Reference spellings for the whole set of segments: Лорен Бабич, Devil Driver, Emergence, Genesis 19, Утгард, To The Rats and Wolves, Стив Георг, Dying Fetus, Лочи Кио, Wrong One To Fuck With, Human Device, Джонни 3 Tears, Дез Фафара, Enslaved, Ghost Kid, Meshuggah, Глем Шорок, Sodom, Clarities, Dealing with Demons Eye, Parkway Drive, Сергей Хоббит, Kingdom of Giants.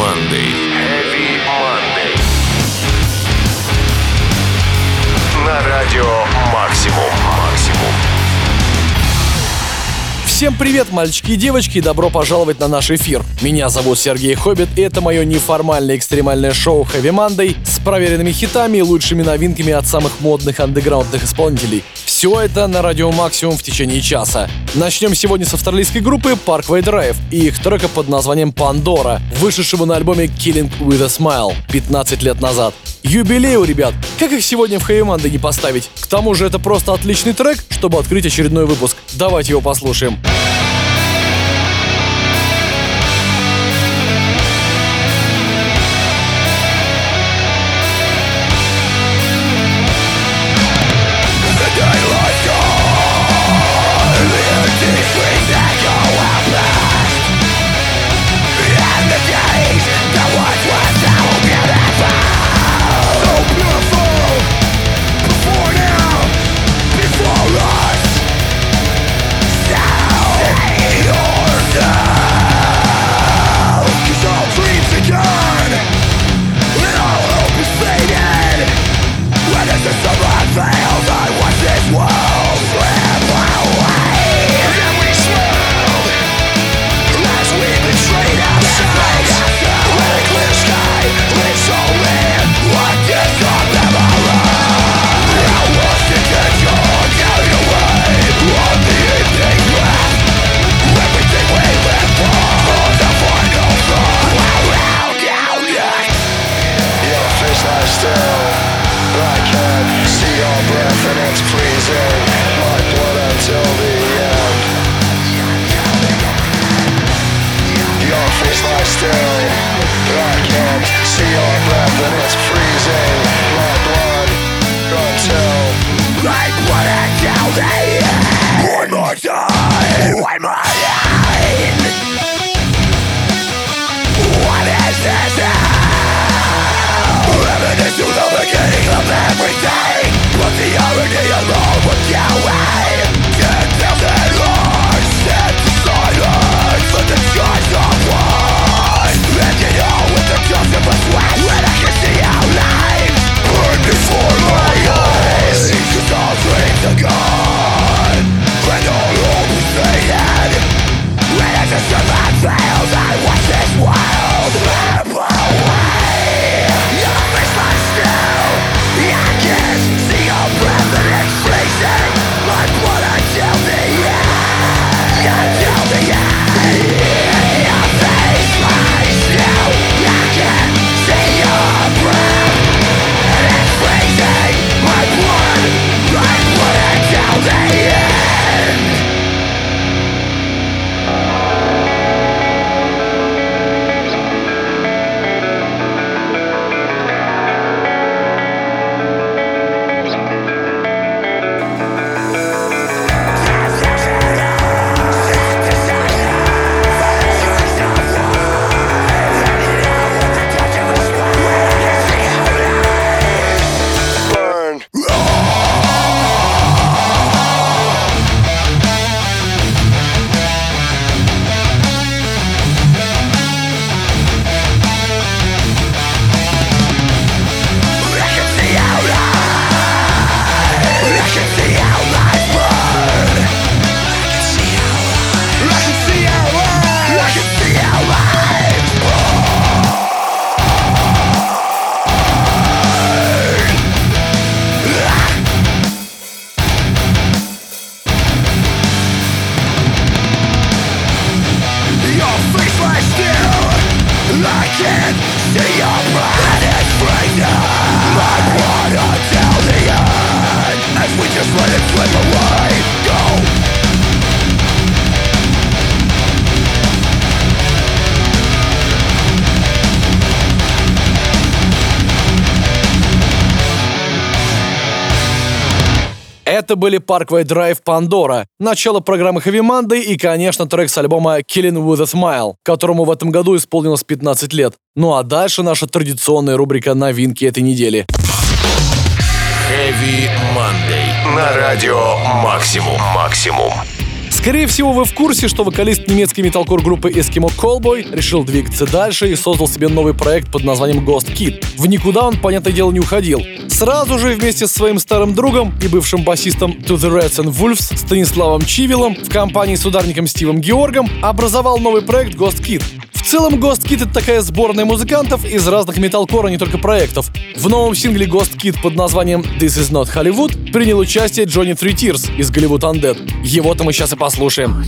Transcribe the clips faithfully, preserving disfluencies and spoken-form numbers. Monday. Heavy Monday. На радио Максимум. Максимум. Всем привет, мальчики и девочки, и добро пожаловать на наш эфир. Меня зовут Сергей Хоббит, и это мое неформальное экстремальное шоу Heavy Monday с проверенными хитами и лучшими новинками от самых модных андеграундных исполнителей. Все это на радио Максимум в течение часа. Начнем сегодня с австралийской группы Parkway Drive и их трека под названием «Пандора», вышедшего на альбоме Killing with a Smile пятнадцать лет назад. Юбилей у ребят! Как их сегодня в Heavy Monday не поставить? К тому же это просто отличный трек, чтобы открыть очередной выпуск. Давайте его послушаем. Это были Parkway Drive, Pandora, начало программы Heavy Monday и, конечно, трек с альбома Killing with a Smile, которому в этом году исполнилось пятнадцать лет. Ну а дальше наша традиционная рубрика «Новинки этой недели». Heavy Monday на радио Максимум. Максимум. С Скорее всего, вы в курсе, что вокалист немецкой металкор группы Eskimo Callboy решил двигаться дальше и создал себе новый проект под названием Ghost Kid. В никуда он, понятное дело, не уходил. Сразу же вместе со своим старым другом и бывшим басистом To The Rats and Wolves Станиславом Чивиллом в компании с ударником Стивом Георгом образовал новый проект Ghost Kid. В целом, Ghost Kid — это такая сборная музыкантов из разных металкора, не только проектов. В новом сингле Ghost Kid под названием This Is Not Hollywood принял участие Джонни три Tears из Hollywood Undead. Его-то мы сейчас и послушаем.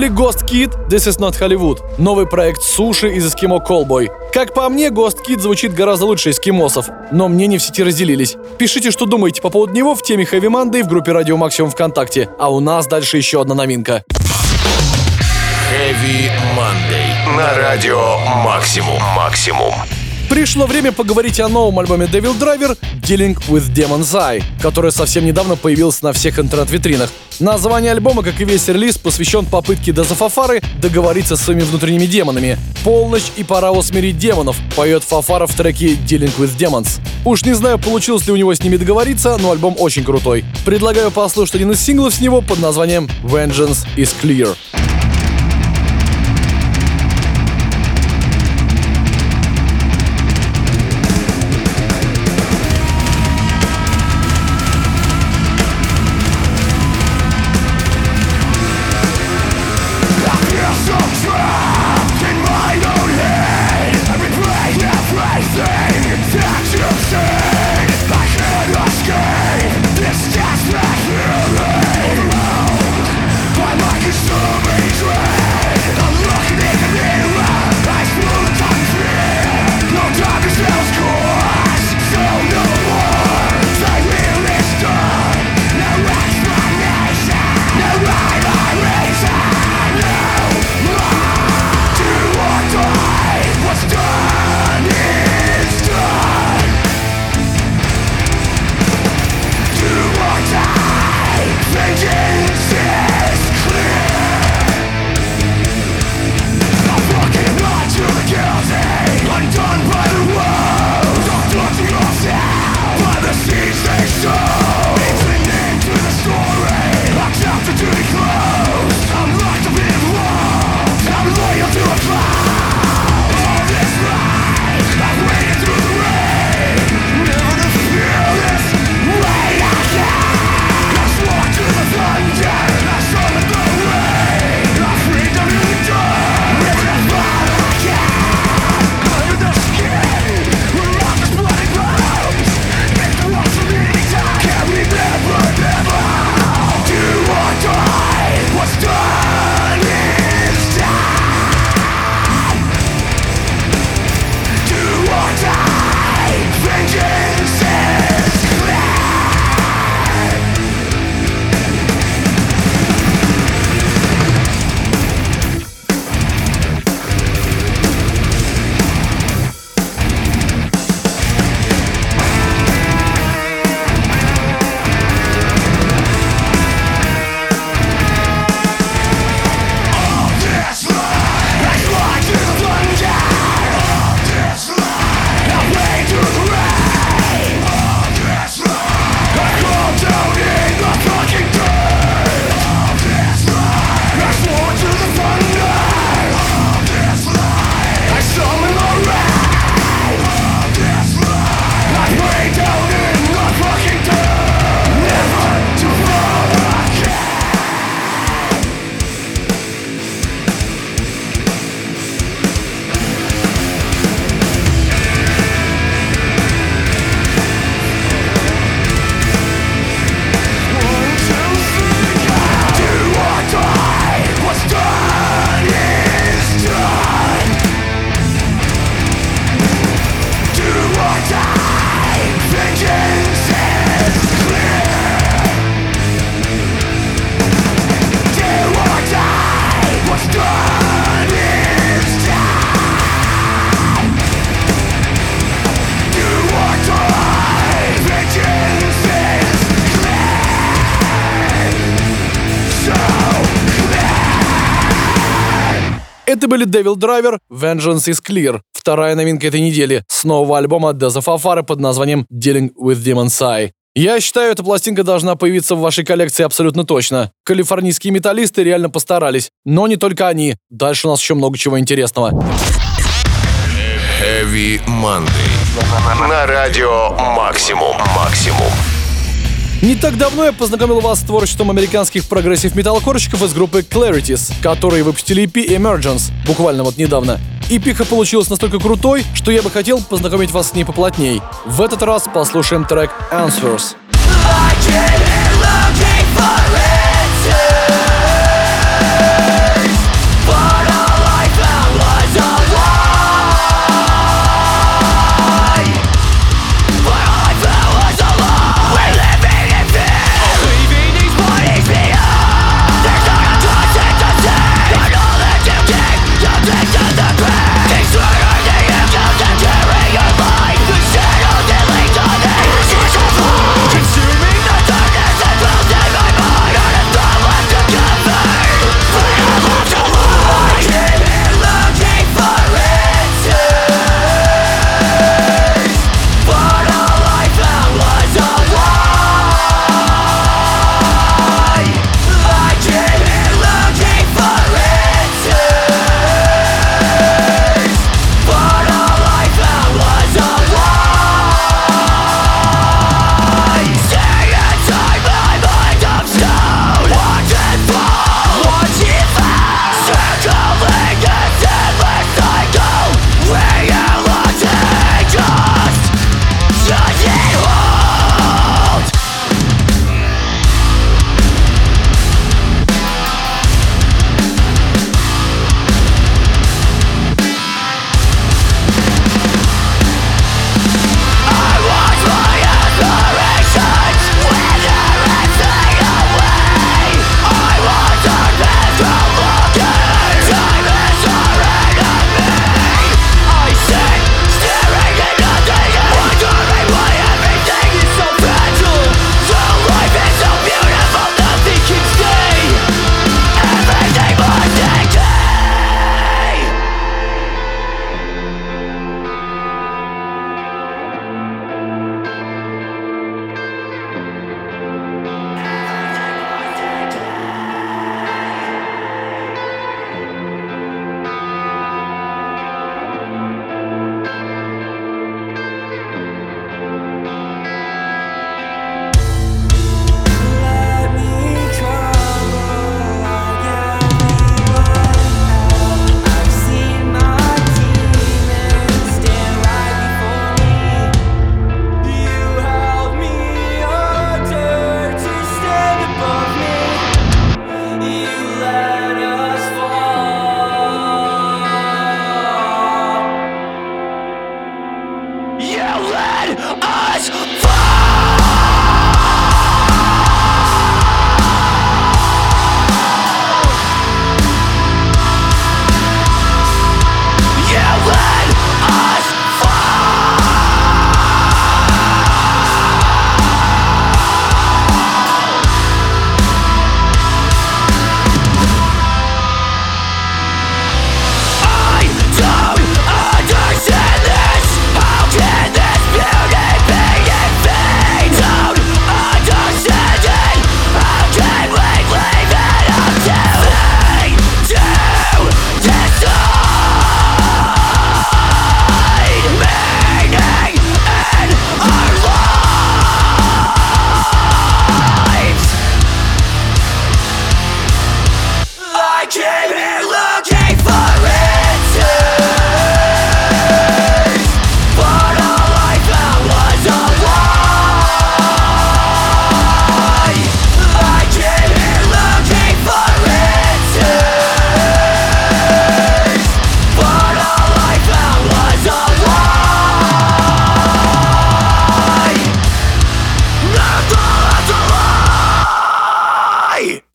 Ghost Kid, This Is Not Hollywood. Новый проект суши из Eskimo Callboy. Как по мне, Ghost Kid звучит гораздо лучше эскимосов, но мнения в сети разделились. Пишите, что думаете по поводу него в теме Heavy Monday в группе Радио Максимум ВКонтакте. А у нас дальше еще одна новинка. Heavy Monday на Радио Максимум. Максимум. Пришло время поговорить о новом альбоме Devil Driver Dealing with Demons Eye, который совсем недавно появился на всех интернет-витринах. Название альбома, как и весь релиз, посвящен попытке Деза Фафары договориться с своими внутренними демонами. «Полночь и пора усмирить демонов» поет Фафара в треке Dealing with Demons. Уж не знаю, получилось ли у него с ними договориться, но альбом очень крутой. Предлагаю послушать один из синглов с него под названием Vengeance is Clear. Это были Devil Driver, Vengeance is Clear, вторая новинка этой недели с нового альбома Деза Фафара под названием Dealing with Demons Eye. Я считаю, эта пластинка должна появиться в вашей коллекции абсолютно точно. Калифорнийские металлисты реально постарались, но не только они. Дальше у нас еще много чего интересного. Heavy Monday на радио Максимум Максимум. Не так давно я познакомил вас с творчеством американских прогрессив-металлкорщиков из группы Clarities, которые выпустили и пи Emergence буквально вот недавно. Эпиха получилась настолько крутой, что я бы хотел познакомить вас с ней поплотней. В этот раз послушаем трек Answers.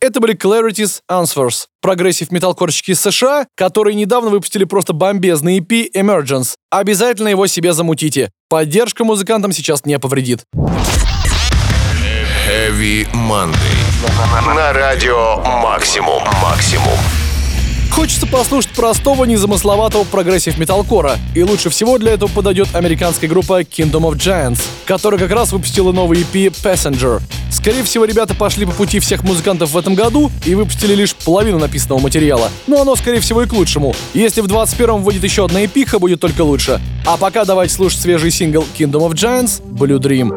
Это были Clarities Answers, прогрессив-металкорщики из США, которые недавно выпустили просто бомбезный и пи Emergence. Обязательно его себе замутите. Поддержка музыкантам сейчас не повредит. Heavy Monday на радио Максимум Максимум. Хочется послушать простого, незамысловатого прогрессив-металкора, и лучше всего для этого подойдет американская группа Kingdom of Giants, которая как раз выпустила новый и пи Passenger. Скорее всего, ребята пошли по пути всех музыкантов в этом году и выпустили лишь половину написанного материала, но оно, скорее всего, и к лучшему. Если в двадцать первом выйдет еще одна и пи, будет только лучше. А пока давайте слушать свежий сингл Kingdom of Giants «Blue Dream».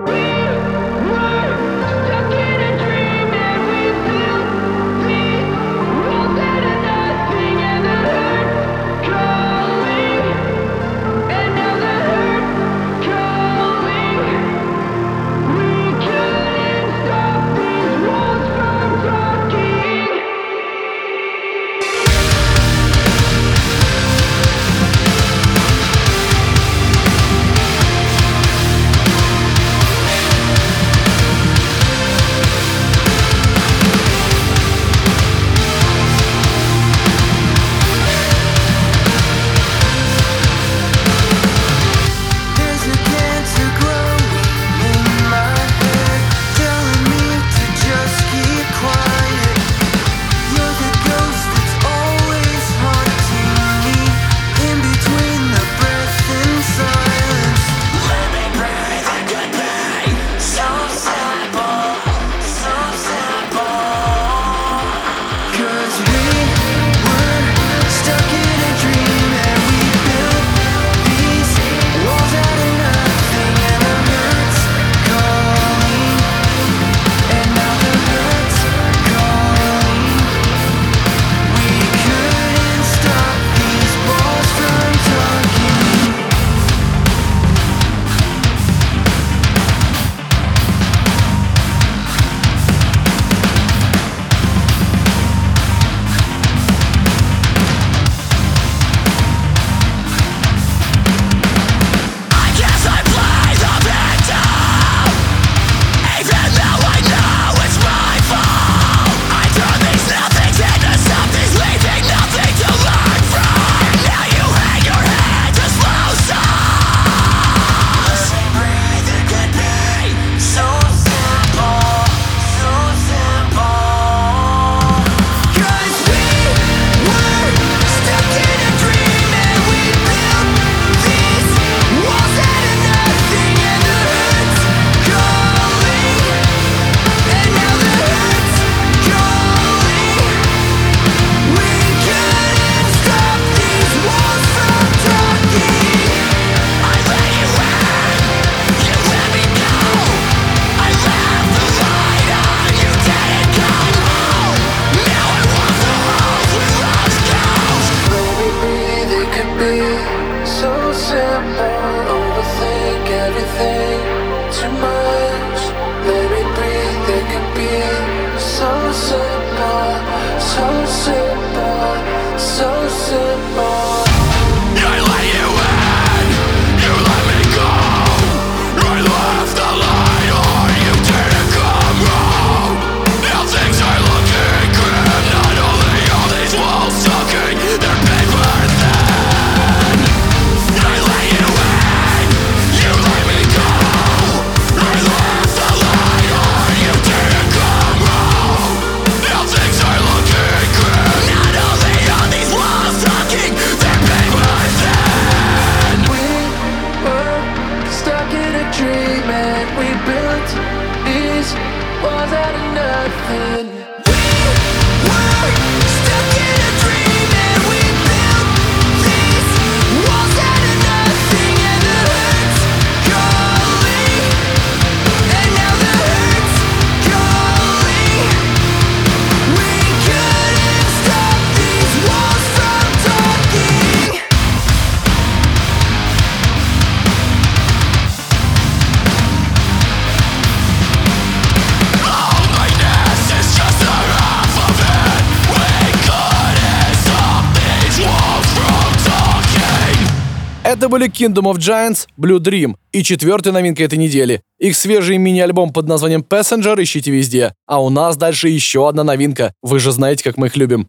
Это были Kingdom of Giants, Blue Dream и четвертая новинка этой недели. Их свежий мини-альбом под названием Passenger ищите везде. А у нас дальше еще одна новинка. Вы же знаете, как мы их любим.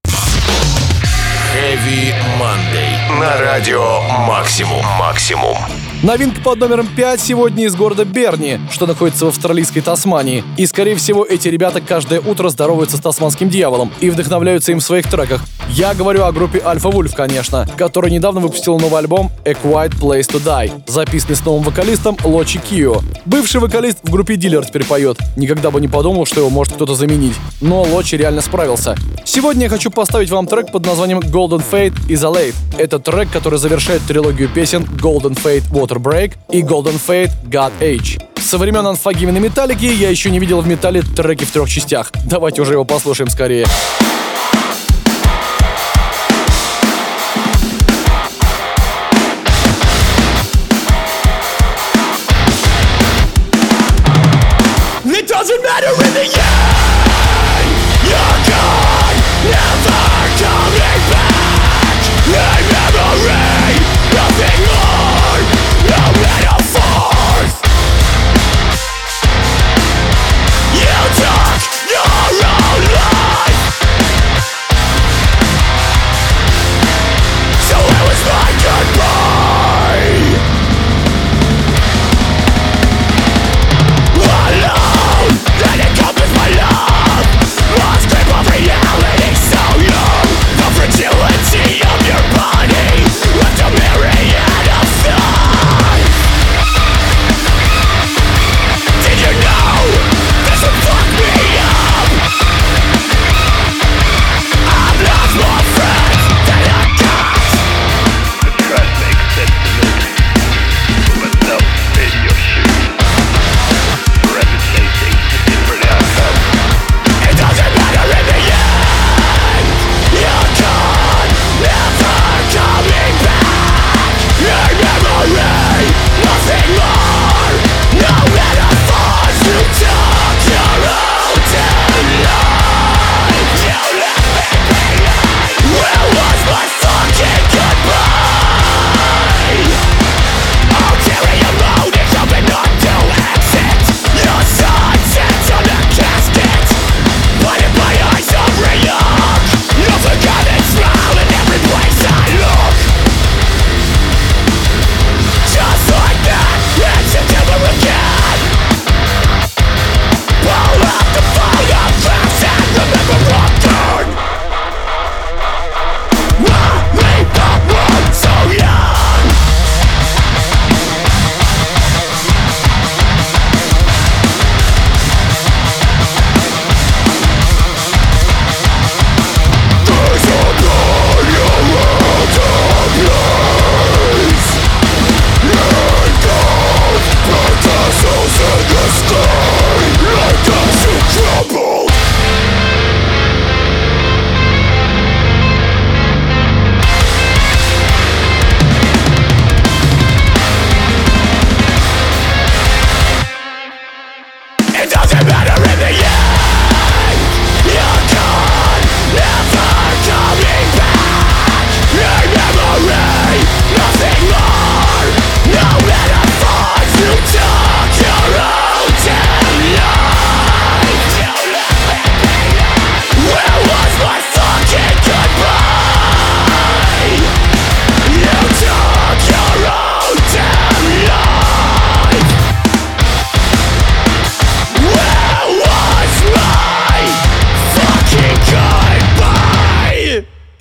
Heavy Monday на радио Максимум. Максимум. Новинка под номером пять сегодня из города Берни, что находится в австралийской Тасмании. И, скорее всего, эти ребята каждое утро здороваются с тасманским дьяволом и вдохновляются им в своих треках. Я говорю о группе Alpha Wolf, конечно, которая недавно выпустила новый альбом A Quiet Place to Die, записанный с новым вокалистом Лочи Кио. Бывший вокалист в группе Dealer теперь поет. Никогда бы не подумал, что его может кто-то заменить. Но Лочи реально справился. Сегодня я хочу поставить вам трек под названием Golden Fate is a Late. Это трек, который завершает трилогию песен Golden Fate Water Break и Golden Fate God Age. Со времен Unforgiven и Металлики я еще не видел в металле треки в трех частях. Давайте уже его послушаем скорее.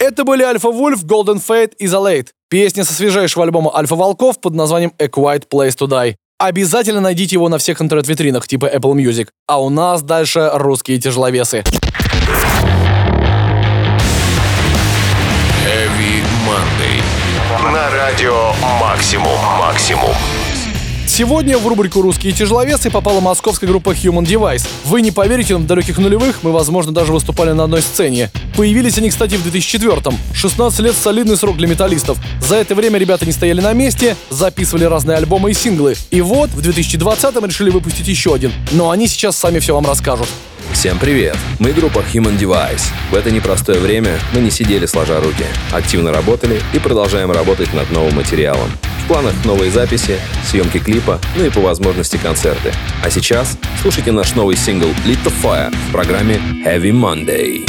Это были Alpha Wolf, Golden Fate и The Late. Песня со свежайшего альбома Alpha Волков под названием A Quiet Place to Die. Обязательно найдите его на всех интернет-витринах типа Apple Music. А у нас дальше русские тяжеловесы. Heavy Monday. На радио Максимум Максимум. Сегодня в рубрику «Русские тяжеловесы» попала московская группа Human Device. Вы не поверите, но в далеких нулевых мы, возможно, даже выступали на одной сцене. Появились они, кстати, в две тысячи четвёртом. шестнадцать лет — солидный срок для металлистов. За это время ребята не стояли на месте, записывали разные альбомы и синглы. И вот в две тысячи двадцатом решили выпустить еще один. Но они сейчас сами все вам расскажут. Всем привет! Мы группа Human Device. В это непростое время мы не сидели сложа руки. Активно работали и продолжаем работать над новым материалом. В планах новые записи, съемки клипа, ну и по возможности концерты. А сейчас слушайте наш новый сингл «Lit the Fire» в программе «Heavy Monday».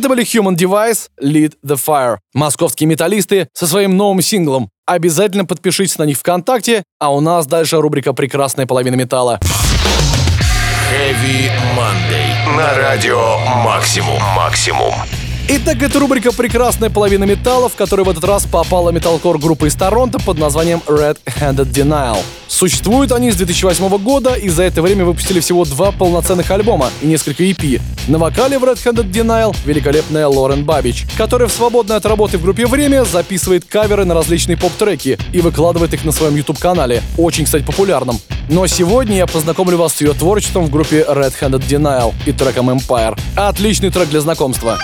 Это были Human Device, Lead the Fire. Московские металлисты со своим новым синглом. Обязательно подпишитесь на них ВКонтакте, а у нас дальше рубрика «Прекрасная половина металла». Heavy Monday. На радио «Максимум». Максимум. Итак, это рубрика «Прекрасная половина металла», в которой в этот раз попала металкор группа из Торонто под названием Red Handed Denial. Существуют они с две тысячи восьмого года, и за это время выпустили всего два полноценных альбома и несколько и пи. На вокале в Red Handed Denial великолепная Лорен Бабич, которая в свободное от работы в группе время записывает каверы на различные поп-треки и выкладывает их на своем YouTube-канале, очень, кстати, популярном. Но сегодня я познакомлю вас с ее творчеством в группе Red Handed Denial и треком Empire. Отличный трек для знакомства.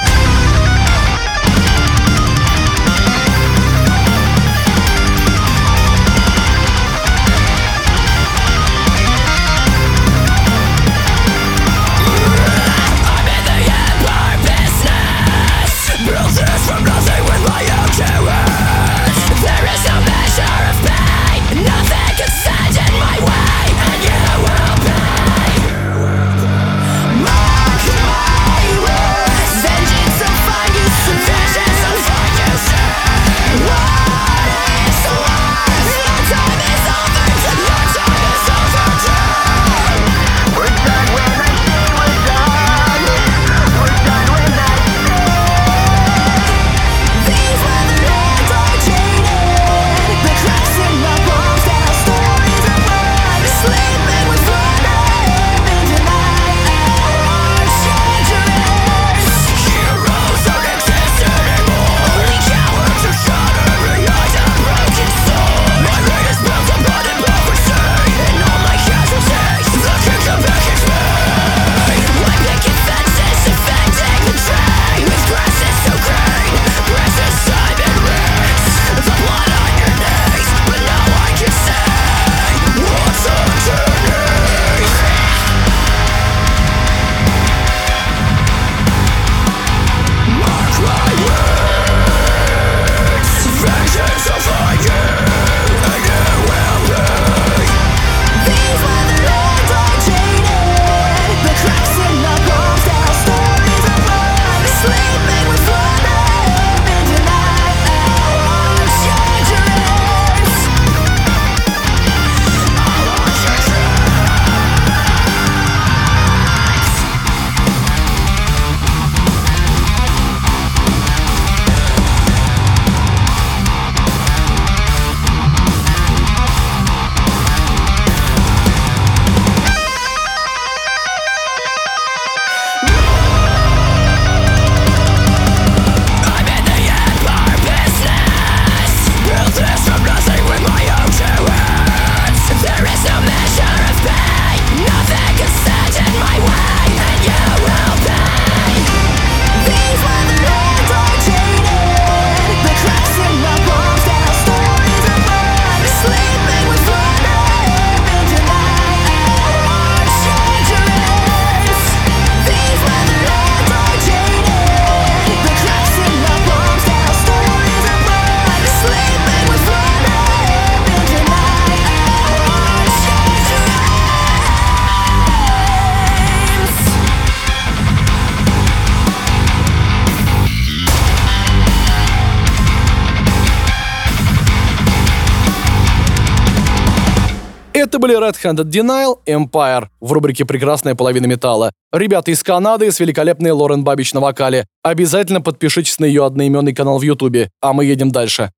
Это были Red Handed Denial, Empire в рубрике «Прекрасная половина металла». Ребята из Канады с великолепной Лорен Бабич на вокале. Обязательно подпишитесь на ее одноименный канал в Ютубе, а мы едем дальше.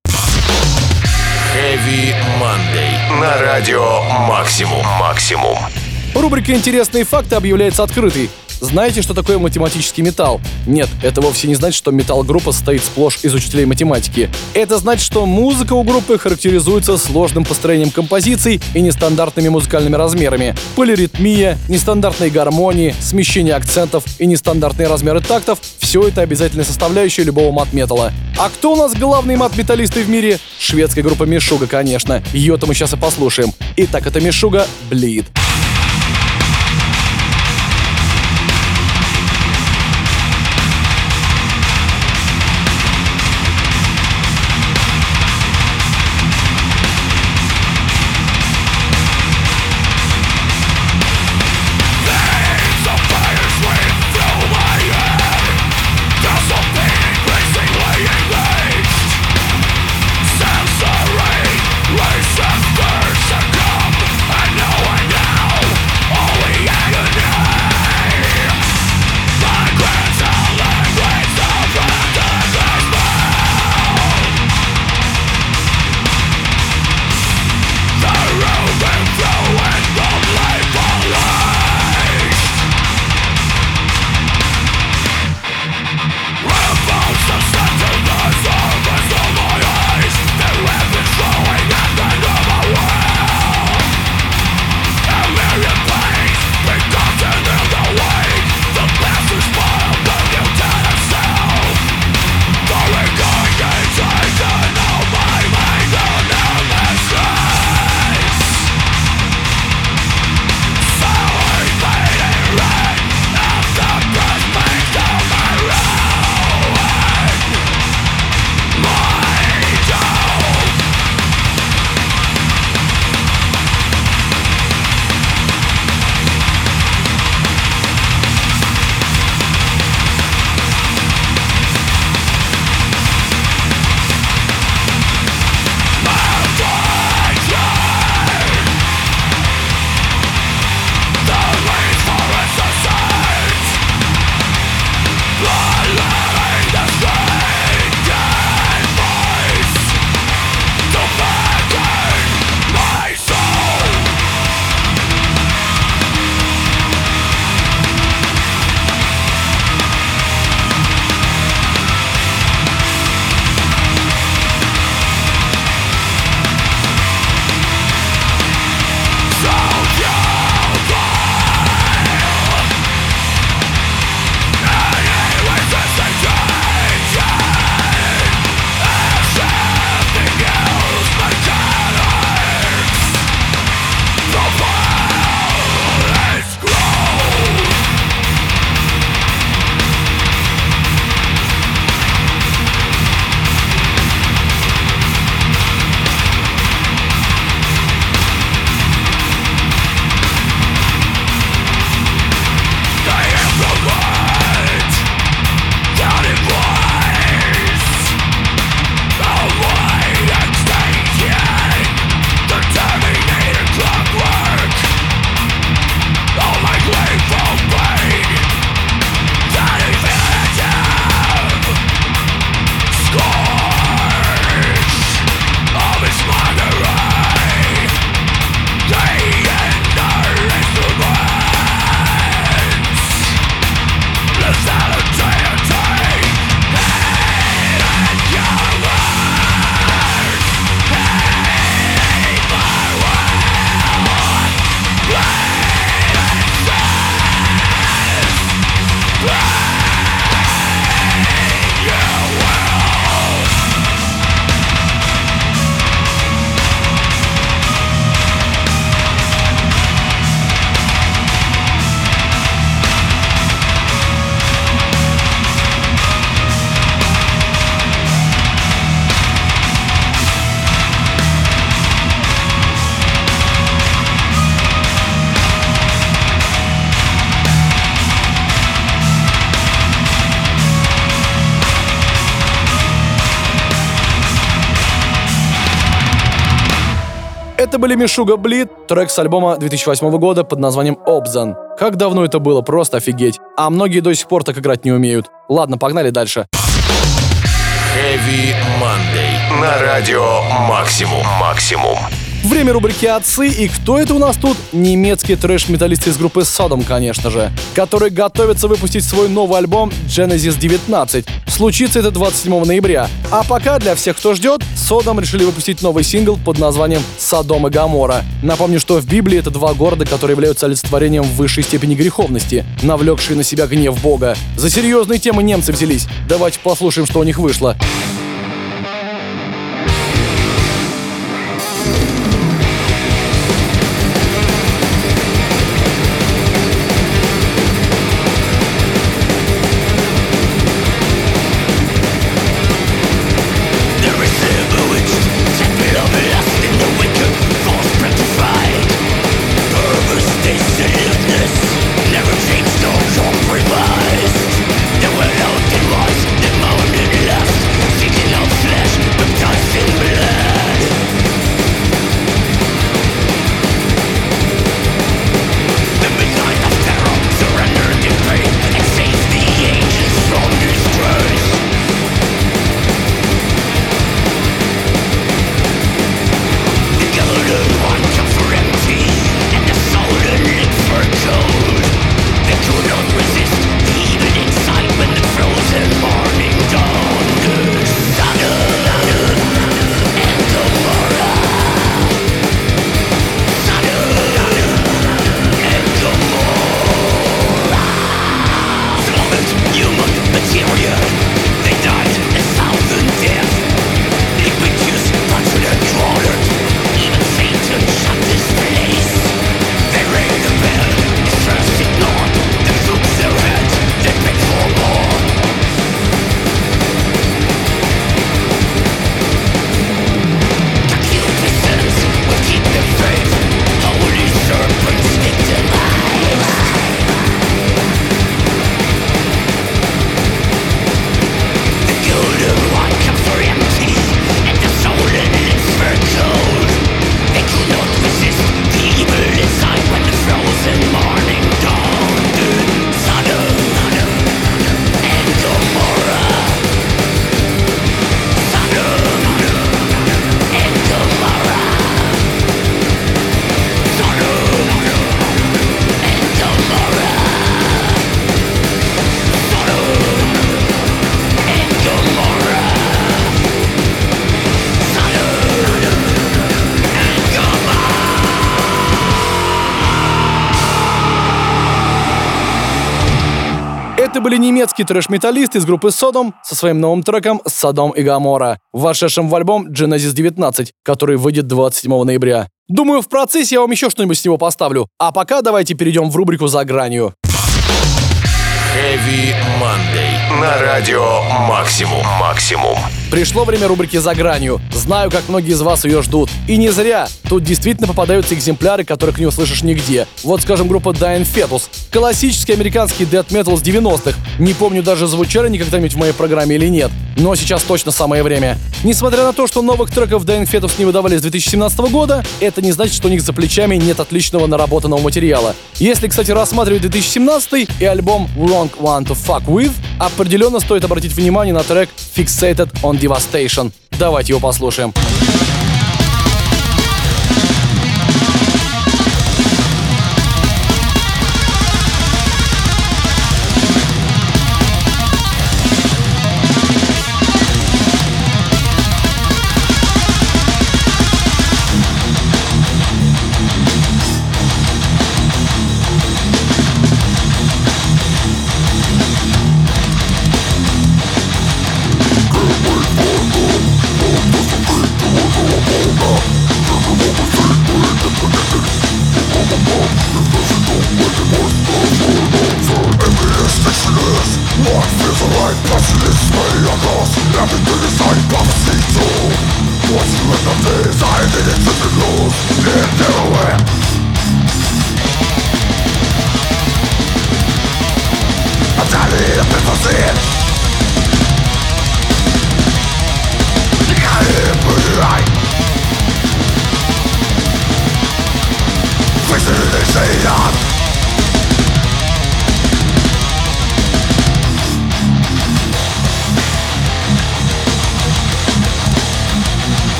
Heavy Monday. На радио «Максимум». Максимум. Рубрика «Интересные факты» объявляется открытой. Знаете, что такое математический металл? Нет, это вовсе не значит, что металл-группа состоит сплошь из учителей математики. Это значит, что музыка у группы характеризуется сложным построением композиций и нестандартными музыкальными размерами. Полиритмия, нестандартные гармонии, смещение акцентов и нестандартные размеры тактов — все это обязательная составляющая любого мат-металла. А кто у нас главные мат-металлисты в мире? Шведская группа Meshuggah, конечно. Ее-то мы сейчас и послушаем. Итак, это Meshuggah Bleed. That's all. Это были Meshuggah Bleed, трек с альбома две тысячи восьмого года под названием obZen. Как давно это было, просто офигеть. А многие до сих пор так играть не умеют. Ладно, погнали дальше. Heavy Monday на радио Максимум. Максимум. Время рубрики «Отцы», и кто это у нас тут? Немецкие трэш-металлисты из группы Sodom, конечно же, которые готовятся выпустить свой новый альбом Genesis девятнадцать. Случится это двадцать седьмого ноября. А пока для всех, кто ждет, Sodom решили выпустить новый сингл под названием «Содом и Гоморра». Напомню, что в Библии это два города, которые являются олицетворением высшей степени греховности, навлекшие на себя гнев Бога. За серьезные темы немцы взялись. Давайте послушаем, что у них вышло. Были немецкие трэш-металлисты из группы Sodom со своим новым треком «Содом и Гоморра», вошедшим в альбом Genesis девятнадцать, который выйдет двадцать седьмого ноября. Думаю, в процессе я вам еще что-нибудь с него поставлю. А пока давайте перейдем в рубрику «За гранью». Heavy Monday на радио Максимум. Максимум. Пришло время рубрики «За гранью». Знаю, как многие из вас ее ждут. И не зря. Тут действительно попадаются экземпляры, которых не услышишь нигде. Вот, скажем, группа Dying Fetus. Классический американский дэт-метал с девяностых. Не помню, даже звучали никогда-нибудь в моей программе или нет. Но сейчас точно самое время. Несмотря на то, что новых треков Dying Fetus не выдавали с две тысячи семнадцатого года, это не значит, что у них за плечами нет отличного наработанного материала. Если, кстати, рассматривать две тысячи семнадцатый и альбом Wrong One To Fuck With, определенно стоит обратить внимание на трек Fixated on Devastation. Давайте его послушаем.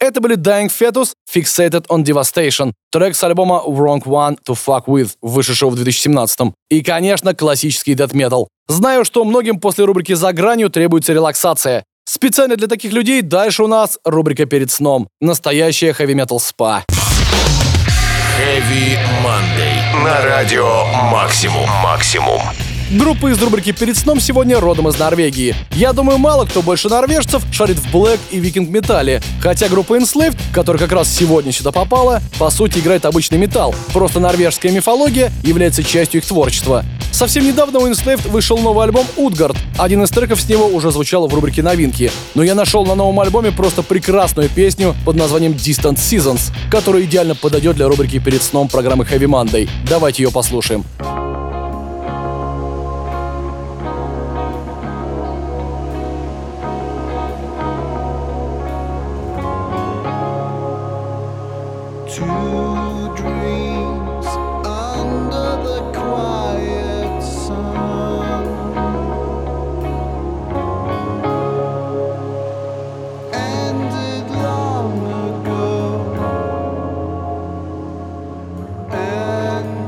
Это были Dying Fetus, Fixated on Devastation, трек с альбома Wrong One To Fuck With, вышедшего в две тысячи семнадцатом. И, конечно, классический дэт-метал. Знаю, что многим после рубрики «За гранью» требуется релаксация. Специально для таких людей дальше у нас рубрика «Перед сном». Настоящая хэви-метал спа. Heavy Monday. На радио «Максимум». Максимум. Группа из рубрики «Перед сном» сегодня родом из Норвегии. Я думаю, мало кто больше норвежцев шарит в блэк и викинг-металле. Хотя группа Enslaved, которая как раз сегодня сюда попала, по сути играет обычный металл. Просто норвежская мифология является частью их творчества. Совсем недавно у Enslaved вышел новый альбом «Утгард». Один из треков с него уже звучал в рубрике «Новинки». Но я нашел на новом альбоме просто прекрасную песню под названием «Distant Seasons», которая идеально подойдет для рубрики «Перед сном» программы Heavy Monday. Давайте ее послушаем.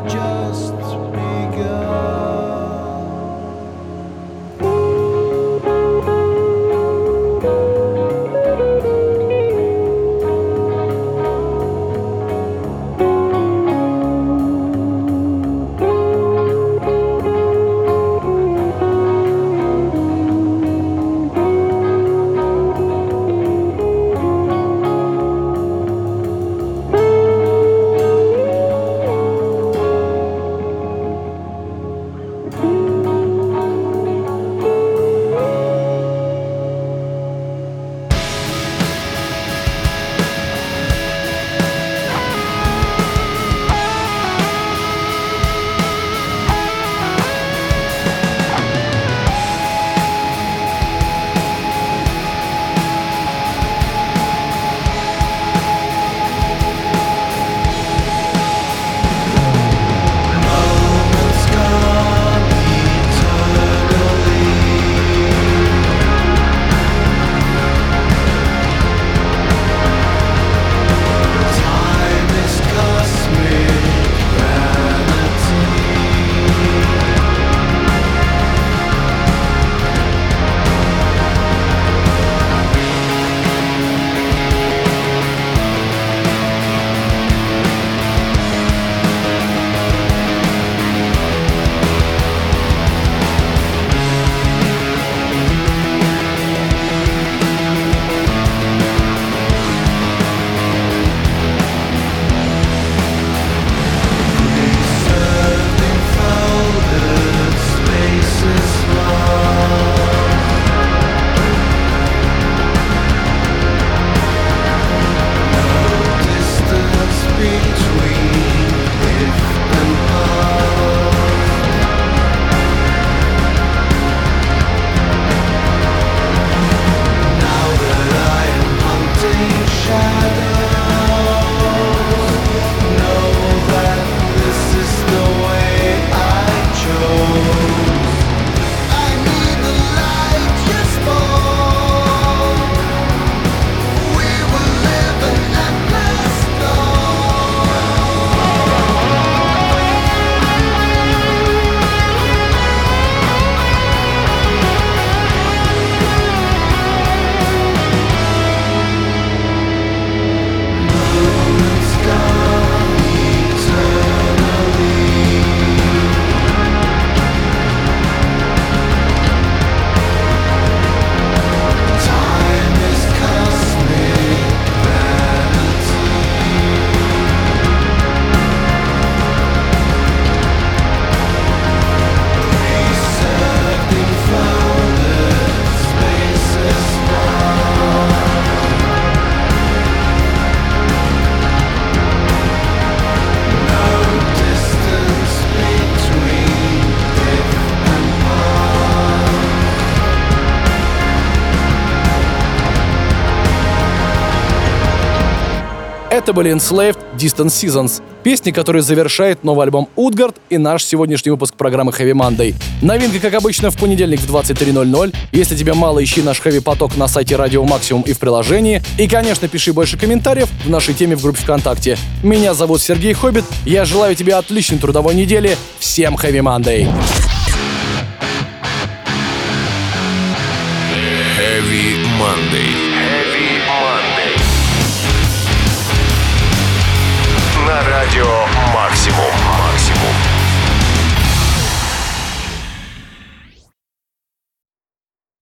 Just be Это были Enslaved, Distant Seasons, песни, которые завершает новый альбом Утгард и наш сегодняшний выпуск программы Heavy Monday. Новинка, как обычно, в понедельник в двадцать три ноль ноль. Если тебе мало, ищи наш Heavy поток на сайте Радио Максимум и в приложении. И, конечно, пиши больше комментариев в нашей теме в группе ВКонтакте. Меня зовут Сергей Хоббит. Я желаю тебе отличной трудовой недели. Всем Heavy Monday! Heavy Monday. Радио «Максимум».